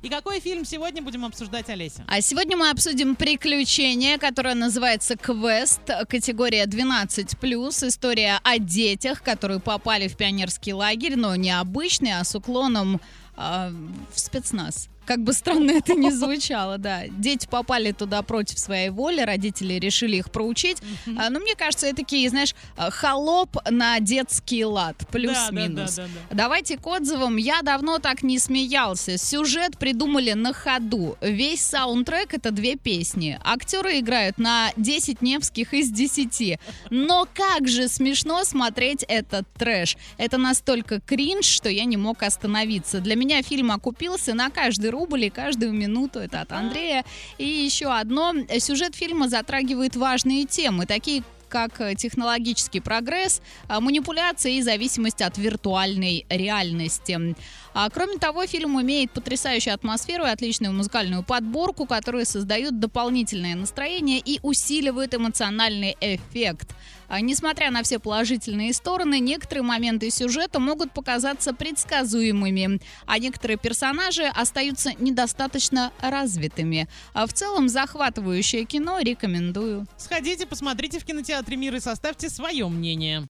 И какой фильм сегодня будем обсуждать, Олеся? А сегодня мы обсудим приключение, которое называется «Квест», категория 12+, история о детях, которые попали в пионерский лагерь, но не обычный, а с уклоном в спецназ. Как бы странно это ни звучало, да. Дети попали туда против своей воли, родители решили их проучить. Но мне кажется, это такие, знаешь, холоп на детский лад, плюс-минус. Давайте к отзывам. Я давно так не смеялся. Сюжет придумали на ходу. Весь саундтрек — это 2 песни. Актеры играют на 10 невских из 10. Но как же смешно смотреть этот трэш. Это настолько кринж, что я не мог остановиться. Для меня фильм окупился на каждый рубль и каждую минуту. Это от Андрея. И еще одно. Сюжет фильма затрагивает важные темы, такие как технологический прогресс, манипуляция и зависимость от виртуальной реальности. Кроме того, фильм имеет потрясающую атмосферу и отличную музыкальную подборку, которые создают дополнительное настроение и усиливают эмоциональный эффект. Несмотря на все положительные стороны, некоторые моменты сюжета могут показаться предсказуемыми, а некоторые персонажи остаются недостаточно развитыми. В целом, захватывающее кино, рекомендую. Сходите, посмотрите в кинотеатре «Мир» и составьте свое мнение.